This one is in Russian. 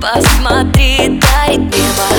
Посмотри, дай небо.